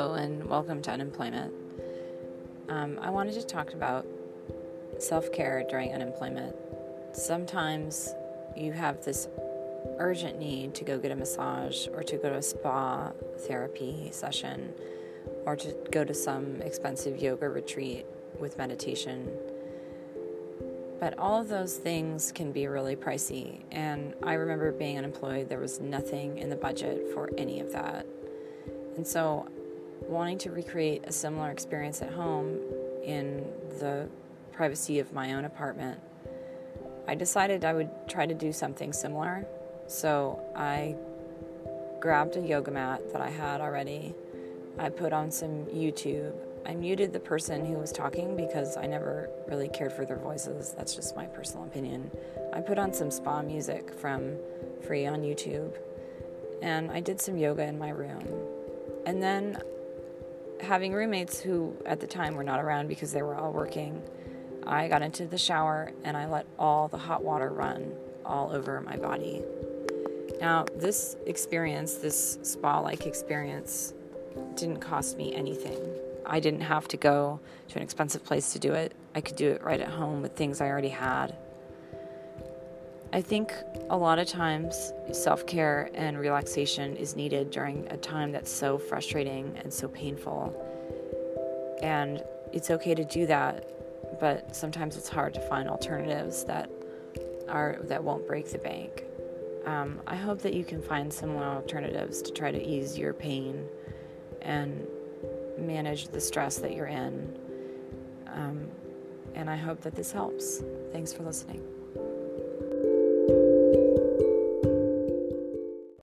Hello and welcome to Unemployment. I wanted to talk about self-care during unemployment. Sometimes you have this urgent need to go get a massage or to go to a spa therapy session or to go to some expensive yoga retreat with meditation. But all of those things can be really pricey, and I remember being unemployed, there was nothing in the budget for any of that. And so wanting to recreate a similar experience at home in the privacy of my own apartment, I decided I would try to do something similar. So I grabbed a yoga mat that I had already. I put on some YouTube. I muted the person who was talking because I never really cared for their voices. That's just my personal opinion. I put on some spa music from free on YouTube, and I did some yoga in my room. And then, having roommates who at the time were not around because they were all working, I got into the shower and I let all the hot water run all over my body. Now, this experience, this spa-like experience, didn't cost me anything. I didn't have to go to an expensive place to do it. I could do it right at home with things I already had. I think a lot of times self-care and relaxation is needed during a time that's so frustrating and so painful. And it's okay to do that, but sometimes it's hard to find alternatives that won't break the bank. I hope that you can find similar alternatives to try to ease your pain and manage the stress that you're in. And I hope that this helps. Thanks for listening.